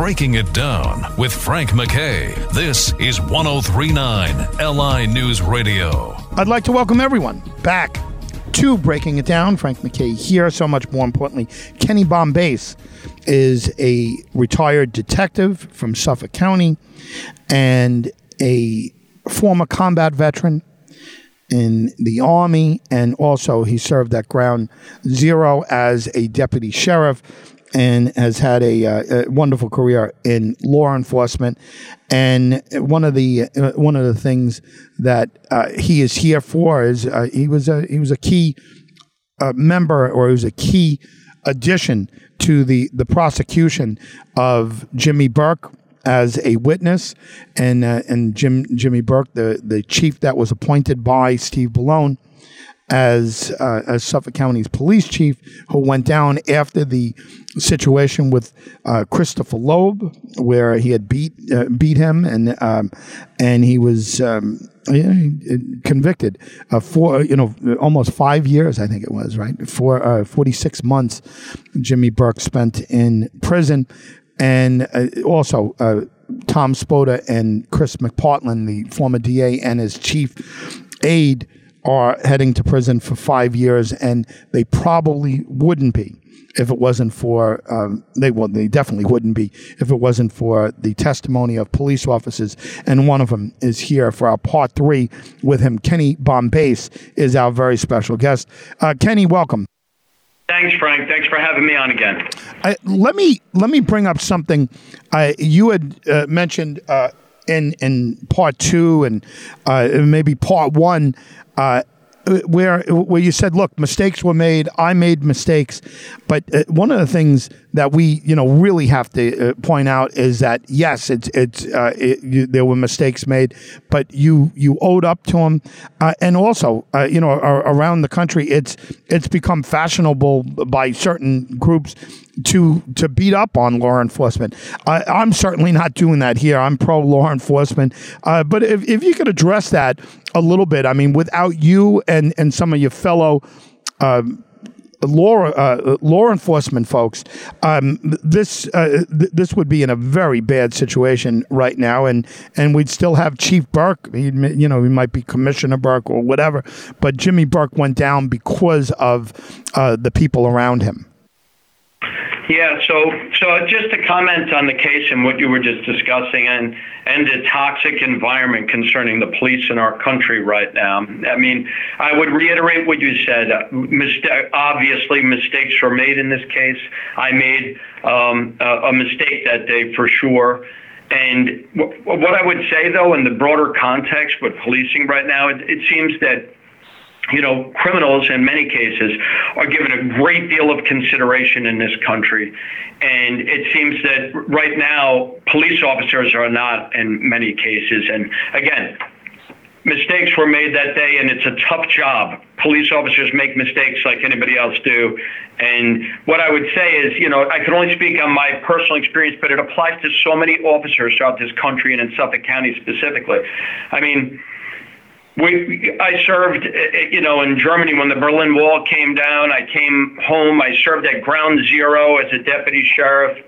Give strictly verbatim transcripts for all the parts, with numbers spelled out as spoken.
Breaking It Down with Frank MacKay. This is one oh three point nine L I News Radio. I'd like to welcome everyone back to Breaking It Down. Frank MacKay here. So much more importantly, Kenny Bombace is a retired detective from Suffolk County and a former combat veteran in the Army, and also he served at Ground Zero as a deputy sheriff and has had a, uh, a wonderful career in law enforcement. And one of the uh, one of the things that uh, he is here for is uh, he was a he was a key uh, member, or he was a key addition to the the prosecution of Jimmy Burke as a witness, and uh, and Jim Jimmy Burke, the the chief that was appointed by Steve Bellone as uh, as Suffolk County's police chief, who went down after the situation with uh, Christopher Loeb, where he had beat uh, beat him, and um, and he was um, convicted uh, for you know almost five years, I think it was right for uh, forty-six months. Jimmy Burke spent in prison, and uh, also. Uh, Tom Spota and Chris McPartland, the former D A and his chief aide, are heading to prison for five years, and they probably wouldn't be if it wasn't for um, they well they definitely wouldn't be if it wasn't for the testimony of police officers. And one of them is here for our part three with him. Kenny Bombace is our very special guest. Uh, Kenny, welcome. Thanks, Frank. Thanks for having me on again. Uh, let me let me bring up something uh, you had uh, mentioned uh, in in part two and uh, maybe part one. Uh, where where you said, look, mistakes were made. I made mistakes. But uh, one of the things that we, you know, really have to uh, point out is that, yes, it's it's uh, it, you, there were mistakes made, but you you owed up to them. Uh, and also, uh, you know, ar- around the country, it's it's become fashionable by certain groups to to beat up on law enforcement. I, I'm certainly not doing that here. I'm pro law enforcement. Uh, but if if you could address that a little bit, I mean, without you and, and some of your fellow uh, law uh, law enforcement folks, um, this uh, th- this would be in a very bad situation right now, and and we'd still have Chief Burke. He'd, you know, he might be Commissioner Burke or whatever. But Jimmy Burke went down because of uh, the people around him. Yeah, so so just to comment on the case and what you were just discussing, and and the toxic environment concerning the police in our country right now. I mean, I would reiterate what you said. Mist- obviously, mistakes were made in this case. I made um, a, a mistake that day for sure. And w- what I would say, though, in the broader context with policing right now, it, it seems that, you know, criminals in many cases are given a great deal of consideration in this country. And it seems that right now, police officers are not in many cases. And again, mistakes were made that day, and it's a tough job. Police officers make mistakes like anybody else do. And what I would say is, you know, I can only speak on my personal experience, but it applies to so many officers throughout this country and in Suffolk County specifically. I mean, We, I served, you know, in Germany when the Berlin Wall came down. I came home. I served at Ground Zero as a deputy sheriff.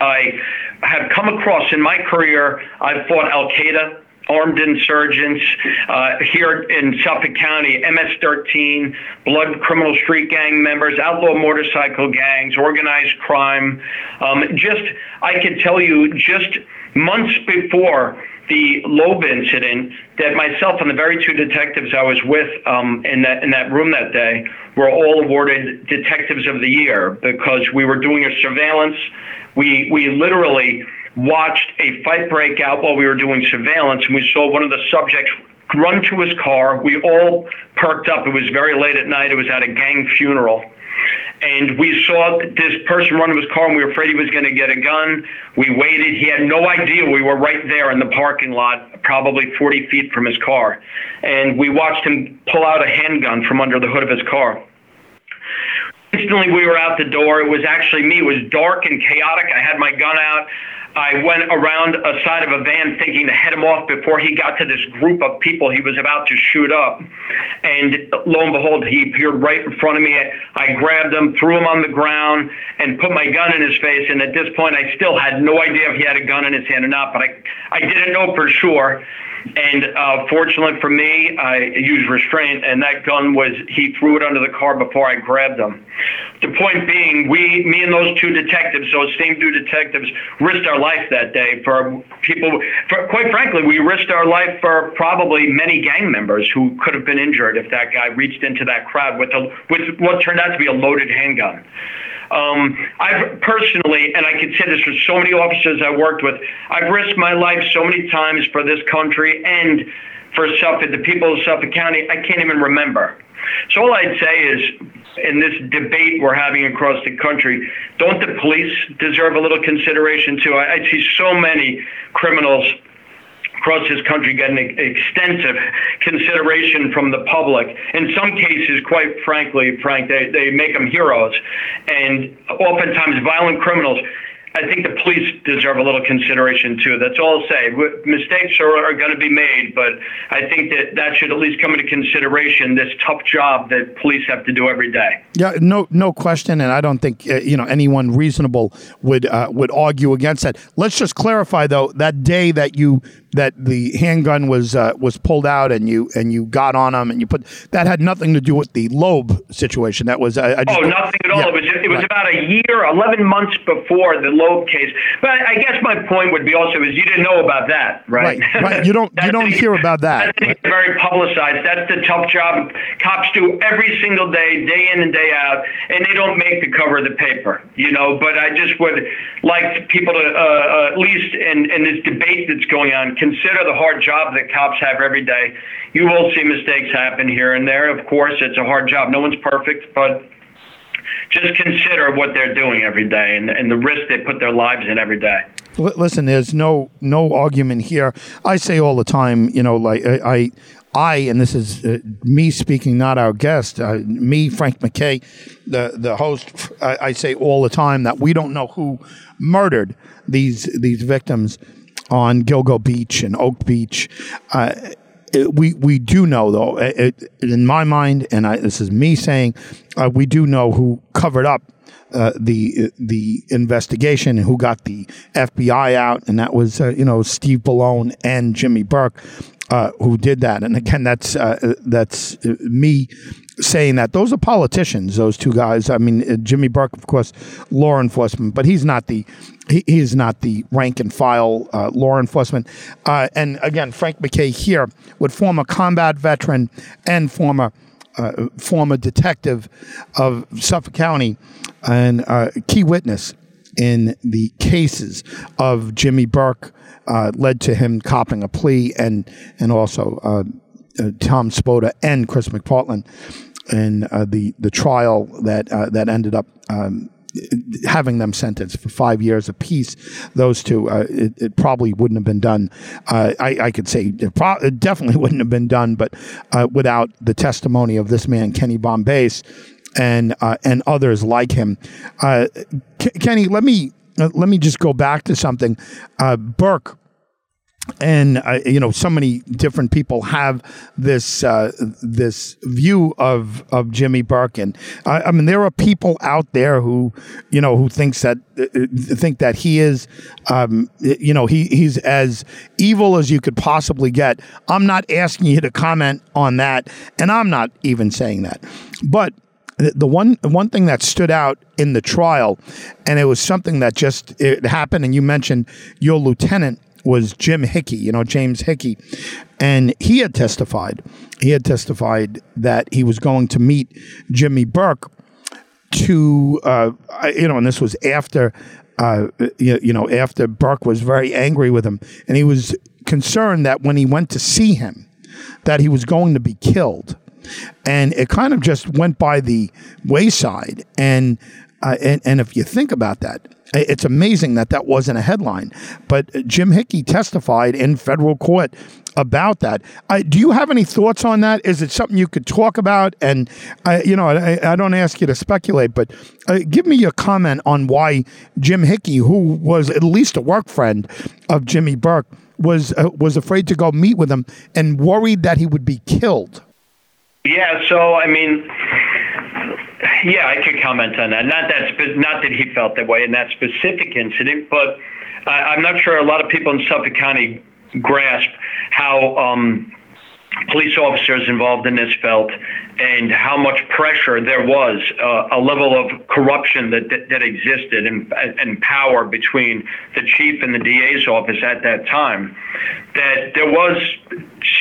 I have come across in my career, I've fought Al-Qaeda, armed insurgents uh, here in Suffolk County, M S thirteen, blood criminal street gang members, outlaw motorcycle gangs, organized crime. Um, just, I could tell you, just months before the Loeb incident, that myself and the very two detectives I was with um, in that in that room that day were all awarded Detectives of the Year, because we were doing a surveillance. We we literally watched a fight break out while we were doing surveillance, and we saw one of the subjects run to his car. We all perked up. It was very late at night. It was at a gang funeral. And we saw this person run to his car, and we were afraid he was going to get a gun. We waited. He had no idea we were right there in the parking lot, probably forty feet from his car. And we watched him pull out a handgun from under the hood of his car. Instantly, we were out the door. It was actually me. It was dark and chaotic. I had my gun out. I went around a side of a van thinking to head him off before he got to this group of people he was about to shoot up. And lo and behold, he appeared right in front of me. I grabbed him, threw him on the ground, and put my gun in his face. And at this point, I still had no idea if he had a gun in his hand or not, but I, I didn't know for sure. And uh, fortunately for me, I used restraint, and that gun was, he threw it under the car before I grabbed him. The point being, we, me and those two detectives, those same two detectives, risked our life that day for people, for, quite frankly, we risked our life for probably many gang members who could have been injured if that guy reached into that crowd with, a, with what turned out to be a loaded handgun. Um, I've personally, and I could say this for so many officers I worked with, I've risked my life so many times for this country and for Suffolk, the people of Suffolk County, I can't even remember. So all I'd say is, in this debate we're having across the country, don't the police deserve a little consideration too? I, I see so many criminals across this country get an extensive consideration from the public. In some cases, quite frankly, Frank, they, they make them heroes. And oftentimes violent criminals, I think the police deserve a little consideration too. That's all I'll say. Mistakes are, are going to be made, but I think that that should at least come into consideration, this tough job that police have to do every day. Yeah, no, no question. And I don't think, uh, you know, anyone reasonable would, uh, would argue against that. Let's just clarify though, that day that you, that the handgun was, uh, was pulled out and you, and you got on him and you put, that had nothing to do with the Loeb situation. That was, I, I just, oh, nothing at all. Yeah, it was, it was right. About a year, eleven months before the Loeb case. But I guess my point would be also is you didn't know about that, right? Right, right. You don't you don't the, hear about that. That's right. Very publicized. That's the tough job cops do every single day, day in and day out, and they don't make the cover of the paper, you know. But I just would like people to, uh, uh, at least in, in this debate that's going on, consider the hard job that cops have every day. You will see mistakes happen here and there. Of course, it's a hard job. No one's perfect, but just consider what they're doing every day and, and the risk they put their lives in every day. L- listen, there's no no argument here. I say all the time, you know, like I, I, I and this is uh, me speaking, not our guest, uh, me, Frank MacKay, the, the host, I, I say all the time that we don't know who murdered these, these victims on Gilgo Beach and Oak Beach. Uh, It, we we do know, though, it, it, in my mind, and I, this is me saying, uh, we do know who covered up uh, the the investigation and who got the F B I out, and that was, uh, you know, Steve Bellone and Jimmy Burke uh, who did that. And again, that's uh, that's me saying that. Those are politicians, those two guys. I mean, uh, Jimmy Burke, of course, law enforcement, but he's not the He is not the rank and file uh, law enforcement. Uh, and again, Frank MacKay here with former combat veteran and former uh, former detective of Suffolk County and uh, key witness in the cases of Jimmy Burke, uh, led to him copping a plea, and, and also uh, uh, Tom Spota and Chris McPartland, and uh, the, the trial that, uh, that ended up um, having them sentenced for five years apiece, those two, uh, it, it probably wouldn't have been done. Uh, I, I could say it, pro- it definitely wouldn't have been done, but uh, without the testimony of this man, Kenny Bombace, and uh, and others like him. Uh, K- Kenny, let me uh, let me just go back to something. Uh, Burke. And, uh, you know, so many different people have this uh, this view of of Jimmy Burke. And uh, I mean, there are people out there who, you know, who thinks that uh, think that he is, um, you know, he, he's as evil as you could possibly get. I'm not asking you to comment on that. And I'm not even saying that. But the one one thing that stood out in the trial, and it was something that just it happened. And you mentioned your lieutenant was Jim Hickey, you know, James Hickey. And he had testified. He had testified that he was going to meet Jimmy Burke to, uh, you know, and this was after, uh, you know, after Burke was very angry with him. And he was concerned that when he went to see him, that he was going to be killed. And it kind of just went by the wayside. And Uh, and, and if you think about that, it's amazing that that wasn't a headline. But Jim Hickey testified in federal court about that. Uh, do you have any thoughts on that? Is it something you could talk about? And, uh, you know, I, I don't ask you to speculate, but uh, give me your comment on why Jim Hickey, who was at least a work friend of Jimmy Burke, was uh, was afraid to go meet with him and worried that he would be killed. Yeah, so, I mean... Yeah, I could comment on that. Not that, spe- not that he felt that way in that specific incident, but I- I'm not sure a lot of people in Suffolk County grasp how um, police officers involved in this felt and how much pressure there was, uh, a level of corruption that that, that existed and, and power between the chief and the D A's office at that time, that there was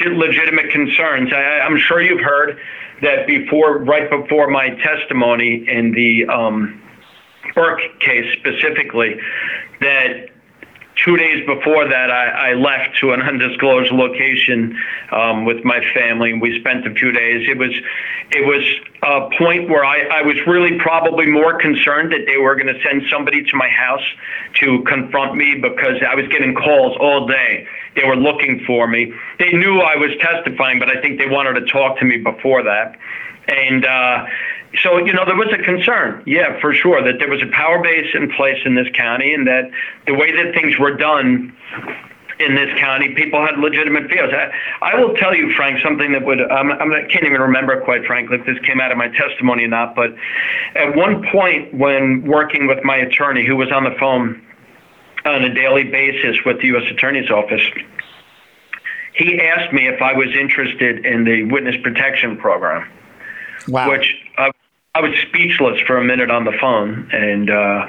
legitimate concerns. I- I'm sure you've heard that before, right before my testimony in the um, Burke case specifically, that two days before that, I, I left to an undisclosed location um, with my family, and we spent a few days. It was, it was a point where I, I was really probably more concerned that they were going to send somebody to my house to confront me, because I was getting calls all day. They were looking for me. They knew I was testifying, but I think they wanted to talk to me before that. And uh, so, you know, there was a concern, yeah, for sure, that there was a power base in place in this county, and that the way that things were done in this county, people had legitimate fears. I, I will tell you, Frank, something that would, um, I'm not, can't even remember, quite frankly, if this came out of my testimony or not, but at one point when working with my attorney, who was on the phone on a daily basis with the U S Attorney's Office, he asked me if I was interested in the witness protection program. Wow. Which I, I was speechless for a minute on the phone. And uh, uh,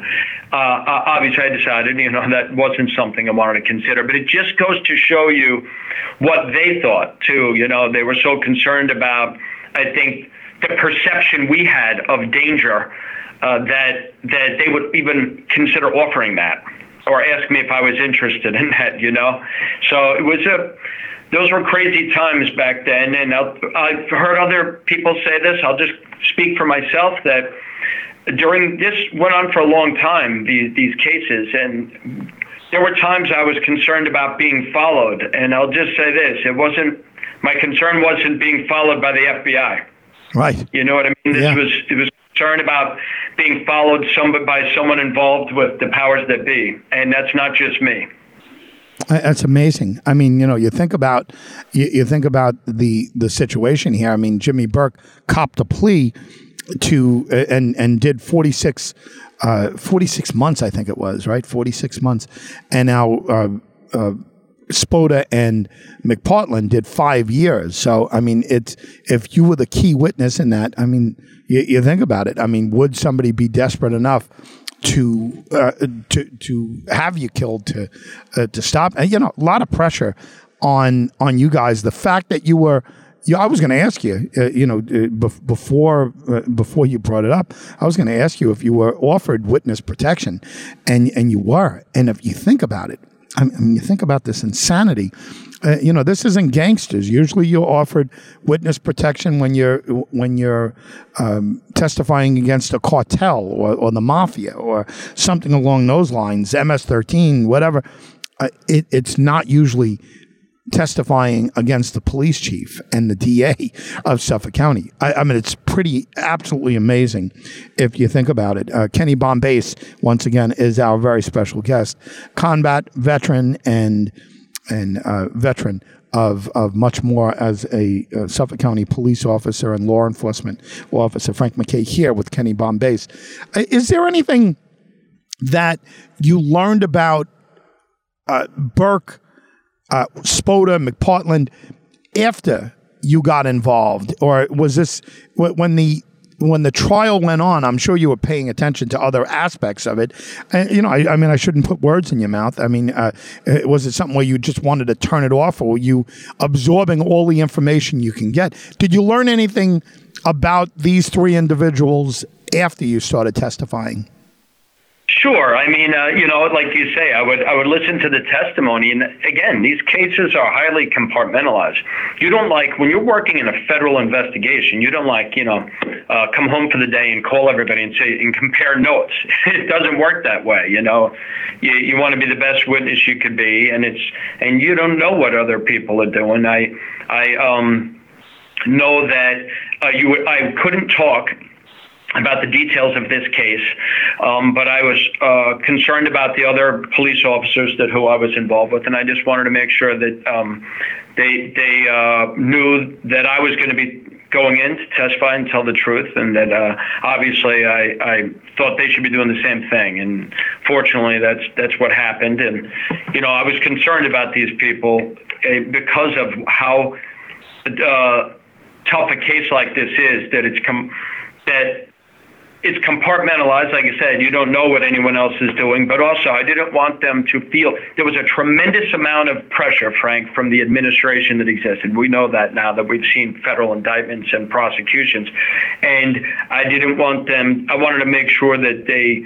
obviously I decided, you know, that wasn't something I wanted to consider. But it just goes to show you what they thought, too. You know, they were so concerned about, I think, the perception we had of danger uh, that that they would even consider offering that or ask me if I was interested in that, you know. So it was a... Those were crazy times back then, and I've heard other people say this. I'll just speak for myself that during this went on for a long time, these, these cases, and there were times I was concerned about being followed. And I'll just say this, it wasn't, my concern wasn't being followed by the F B I. Right. You know what I mean? This yeah. was, it was concern about being followed some, by someone involved with the powers that be, and that's not just me. That's amazing. I mean, you know, you think about you, you think about the the situation here. I mean, Jimmy Burke copped a plea to and and did forty-six uh, forty-six months, I think it was, right? forty-six months. And now uh, uh, Spota and McPartland did five years. So, I mean, it's if you were the key witness in that, I mean, you, you think about it. I mean, would somebody be desperate enough to uh, to to have you killed to uh, to stop? And, you know, a lot of pressure on on you guys. The fact that you were, you, I was going to ask you, uh, you know, bef- before uh, before you brought it up, I was going to ask you if you were offered witness protection, and and you were. And if you think about it, I mean, you think about this insanity. Uh, you know, this isn't gangsters. Usually you're offered witness protection when you're when you're um, testifying against a cartel or, or the mafia or something along those lines, M S thirteen, whatever. Uh, it, it's not usually testifying against the police chief and the D A of Suffolk County. I, I mean, it's pretty absolutely amazing if you think about it. Uh, Kenny Bombace, once again, is our very special guest, combat veteran and... and uh, veteran of of much more as a uh, Suffolk County police officer and law enforcement officer, Frank MacKay, here with Kenny Bombace. Is there anything that you learned about uh, Burke, uh, Spota, McPartland after you got involved, or was this when the when the trial went on? I'm sure you were paying attention to other aspects of it. And, you know, I, I mean, I shouldn't put words in your mouth. I mean, uh, was it something where you just wanted to turn it off, or were you absorbing all the information you can get? Did you learn anything about these three individuals after you started testifying? Sure. I mean, uh, you know, like you say, I would I would listen to the testimony. And again, these cases are highly compartmentalized. You don't like when you're working in a federal investigation, you don't like, you know, uh, come home for the day and call everybody and say and compare notes. It doesn't work that way. You know, you, you want to be the best witness you could be. And it's and you don't know what other people are doing. I I um, know that uh, you I couldn't talk about the details of this case, um, but I was uh, concerned about the other police officers that who I was involved with, and I just wanted to make sure that um, they they uh, knew that I was going to be going in to testify and tell the truth, and that uh, obviously I, I thought they should be doing the same thing. And fortunately, that's that's what happened. And you know, I was concerned about these people uh, because of how uh, tough a case like this is. That it's com- that. It's compartmentalized, like I said. You don't know what anyone else is doing, but also I didn't want them to feel there was a tremendous amount of pressure, Frank, from the administration that existed. We know that now that we've seen federal indictments and prosecutions, and I didn't want them. I wanted to make sure that they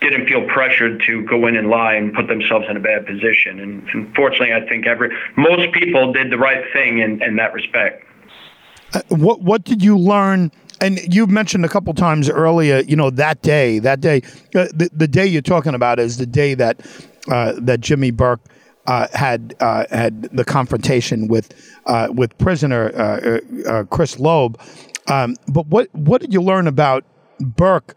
didn't feel pressured to go in and lie and put themselves in a bad position. And, and fortunately, I think every most people did the right thing in, in that respect. Uh, what What did you learn? And you mentioned a couple times earlier, you know, that day, that day, uh, the, the day you're talking about is the day that uh, that Jimmy Burke uh, had uh, had the confrontation with uh, with prisoner uh, uh, Chris Loeb. Um, but what what did you learn about Burke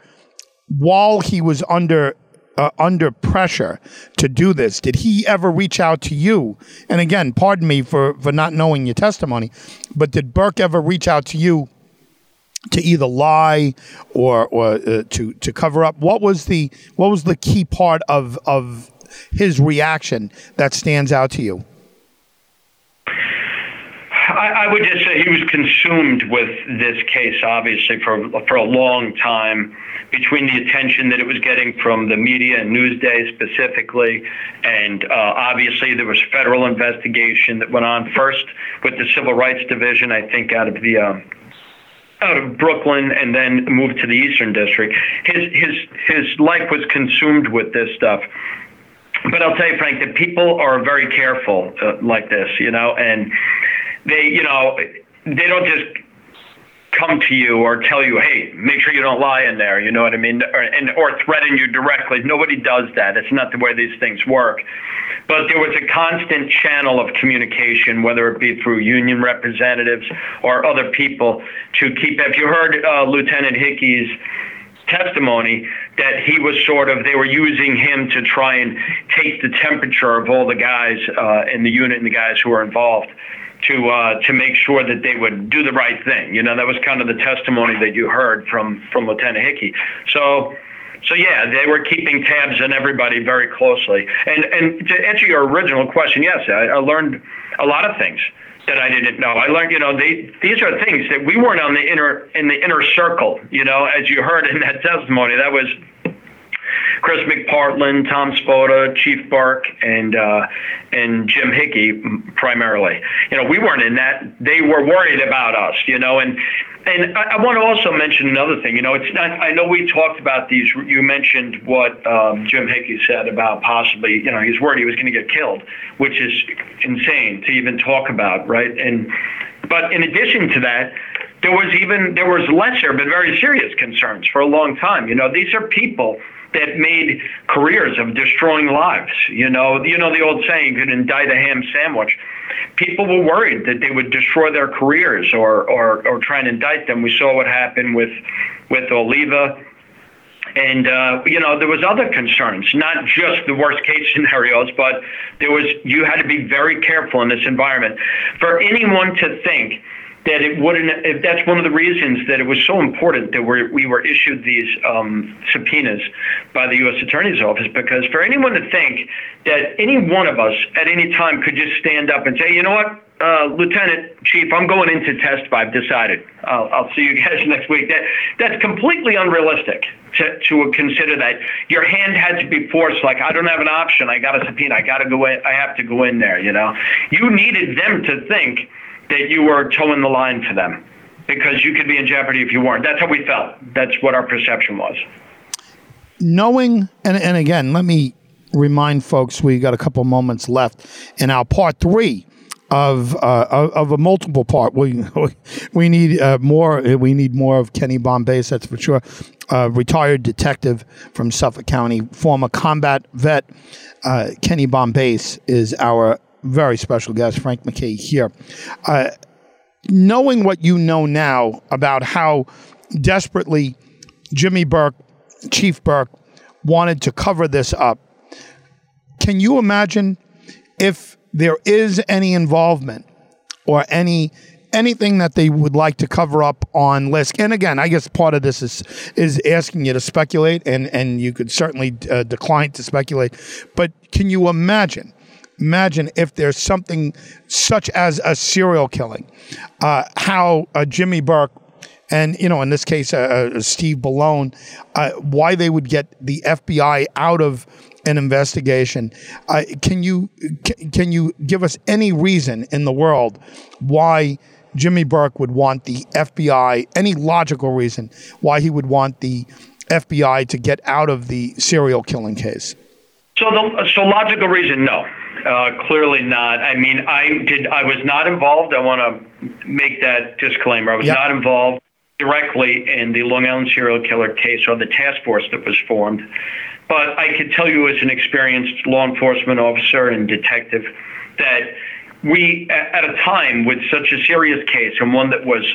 while he was under uh, under pressure to do this? Did he ever reach out to you? And again, pardon me for, for not knowing your testimony, but did Burke ever reach out to you to either lie or or uh, to to cover up? What was the what was the key part of of his reaction that stands out to you? I, I would just say he was consumed with this case, obviously, for for a long time, between the attention that it was getting from the media and Newsday specifically, and uh, obviously there was federal investigation that went on first with the Civil Rights Division, I think, out of the. Um, out of Brooklyn, and then moved to the Eastern District. His his his life was consumed with this stuff. But I'll tell you, Frank, that people are very careful uh, like this, you know, and they, you know, they don't just come to you or tell you, hey, make sure you don't lie in there, you know what I mean, or, and, or threaten you directly. Nobody does that. It's not the way these things work. But there was a constant channel of communication, whether it be through union representatives or other people, to keep. If you heard uh, Lieutenant Hickey's testimony, that he was sort of, they were using him to try and take the temperature of all the guys uh, in the unit and the guys who were involved, to uh, to make sure that they would do the right thing. You know, that was kind of the testimony that you heard from, from Lieutenant Hickey. So, so yeah, they were keeping tabs on everybody very closely. And and to answer your original question, yes, I, I learned a lot of things that I didn't know. I learned, you know, they, these are things that we weren't on the inner in the inner circle. You know, as you heard in that testimony, that was Chris McPartland, Tom Spota, Chief Burke, and uh, and Jim Hickey primarily. You know, we weren't in that. They were worried about us, you know. And and I, I want to also mention another thing. You know, it's not. I know we talked about these. You mentioned what um, Jim Hickey said about possibly, you know, he's worried he was going to get killed, which is insane to even talk about, right? And but in addition to that, there was even there was lesser but very serious concerns for a long time. You know, these are people that made careers of destroying lives. You know, you know the old saying, you could indict a ham sandwich. People were worried that they would destroy their careers or, or, or try and indict them. We saw what happened with, with Oliva. And, uh, you know, there was other concerns, not just the worst case scenarios, but there was, you had to be very careful in this environment. For anyone to think that it wouldn't, if that's one of the reasons that it was so important that we we were issued these um, subpoenas by the U S Attorney's Office, because for anyone to think that any one of us at any time could just stand up and say, you know what, uh, Lieutenant, Chief, I'm going in to testify. I've decided. I'll, I'll see you guys next week. That that's completely unrealistic to, to consider that. Your hand had to be forced. Like, I don't have an option. I got a subpoena. I got to go in. I have to go in there, you know. You needed them to think that you were toeing the line for them, because you could be in jeopardy if you weren't. That's how we felt. That's what our perception was. knowing, and, and again, let me remind folks, we got a couple moments left in our part three of uh, of a multiple part. We we need uh, more. We need more of Kenny Bombace, that's for sure. Uh, retired detective from Suffolk County, former combat vet. Uh, Kenny Bombace is our very special guest. Frank MacKay here. Uh, knowing what you know now about how desperately Jimmy Burke, Chief Burke, wanted to cover this up, can you imagine if there is any involvement or any anything that they would like to cover up on Lisk? And again, I guess part of this is is asking you to speculate, and, and you could certainly uh, decline to speculate. But can you imagine, imagine if there's something such as a serial killing, uh, how uh, Jimmy Burke and, you know, in this case, uh, Steve Bellone, uh, why they would get the F B I out of an investigation. Uh, can you can, can you give us any reason in the world why Jimmy Burke would want the F B I, any logical reason why he would want the F B I to get out of the serial killing case? So, the, so logical reason, no. Uh, clearly not. I mean, I did. I was not involved. I want to make that disclaimer. I was yep. not involved directly in the Long Island serial killer case or the task force that was formed. But I could tell you as an experienced law enforcement officer and detective that we, at a time with such a serious case and one that was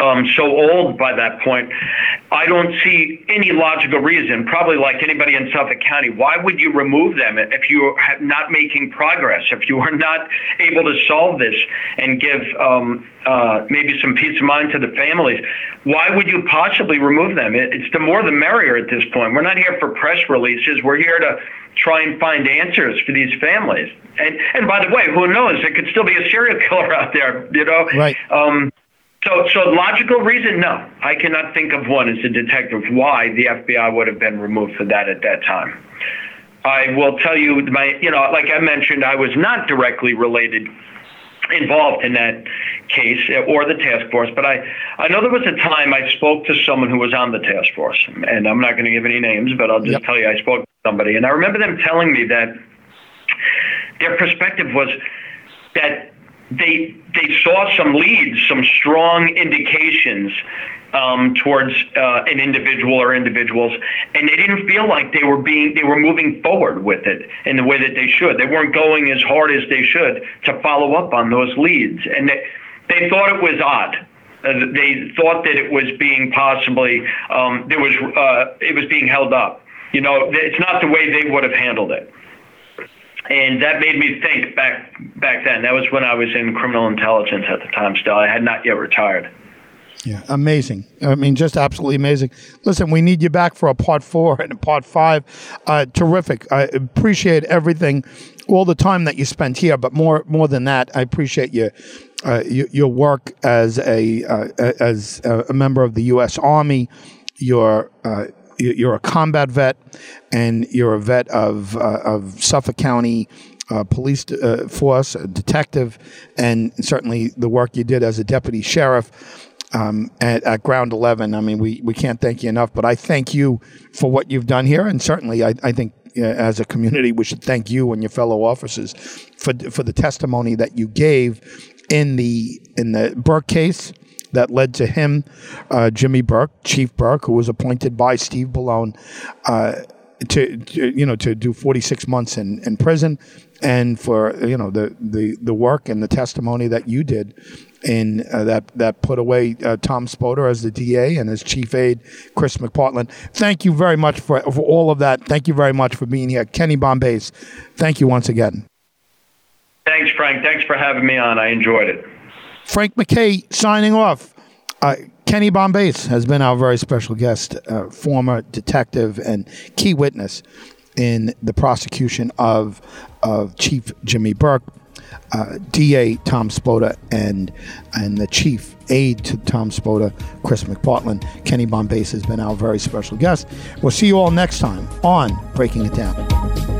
um, so old by that point, I don't see any logical reason, probably like anybody in Suffolk County, why would you remove them if you are not making progress, if you are not able to solve this and give um, uh, maybe some peace of mind to the families? Why would you possibly remove them? It's the more the merrier at this point. We're not here for press releases. We're here to try and find answers for these families. And and by the way, who knows? There could still be a serial killer out there, you know? Right. Um, So, so logical reason, no. I cannot think of one as a detective why the F B I would have been removed for that at that time. I will tell you, my, you know, like I mentioned, I was not directly related, involved in that case or the task force, but I, I know there was a time I spoke to someone who was on the task force, and I'm not going to give any names, but I'll just yep. tell you I spoke to somebody, and I remember them telling me that their perspective was that They they saw some leads, some strong indications um, towards uh, an individual or individuals, and they didn't feel like they were being they were moving forward with it in the way that they should. They weren't going as hard as they should to follow up on those leads, and they, they thought it was odd. Uh, they thought that it was being possibly um, there was uh, it was being held up. You know, it's not the way they would have handled it. And that made me think back back then. That was when I was in criminal intelligence at the time still. I had not yet retired. Yeah, amazing. I mean, just absolutely amazing. Listen, we need you back for a part four and a part five. Uh, terrific. I appreciate everything, all the time that you spent here. But more more than that, I appreciate you. Uh, your, your work as a uh, as a member of the U S Army, your uh, You're a combat vet, and you're a vet of uh, of Suffolk County uh, police uh, force, a detective, and certainly the work you did as a deputy sheriff um, at, at Ground eleven. I mean, we, we can't thank you enough, but I thank you for what you've done here, and certainly I, I think uh, as a community we should thank you and your fellow officers for for the testimony that you gave in the in the Burke case that led to him, uh, Jimmy Burke, Chief Burke, who was appointed by Steve Bellone uh, to, to, you know, to do forty-six months in, in prison, and for, you know, the, the, the work and the testimony that you did in uh, that that put away uh, Tom Spota as the D A and his chief aide, Chris McPartland. Thank you very much for, for all of that. Thank you very much for being here. Kenny Bombace, thank you once again. Thanks, Frank. Thanks for having me on. I enjoyed it. Frank MacKay signing off. Uh, Kenny Bombace has been our very special guest, uh, former detective and key witness in the prosecution of of Chief Jimmy Burke, uh, D A Tom Spota, and and the chief aide to Tom Spota, Chris McPartland. Kenny Bombace has been our very special guest. We'll see you all next time on Breaking It Down.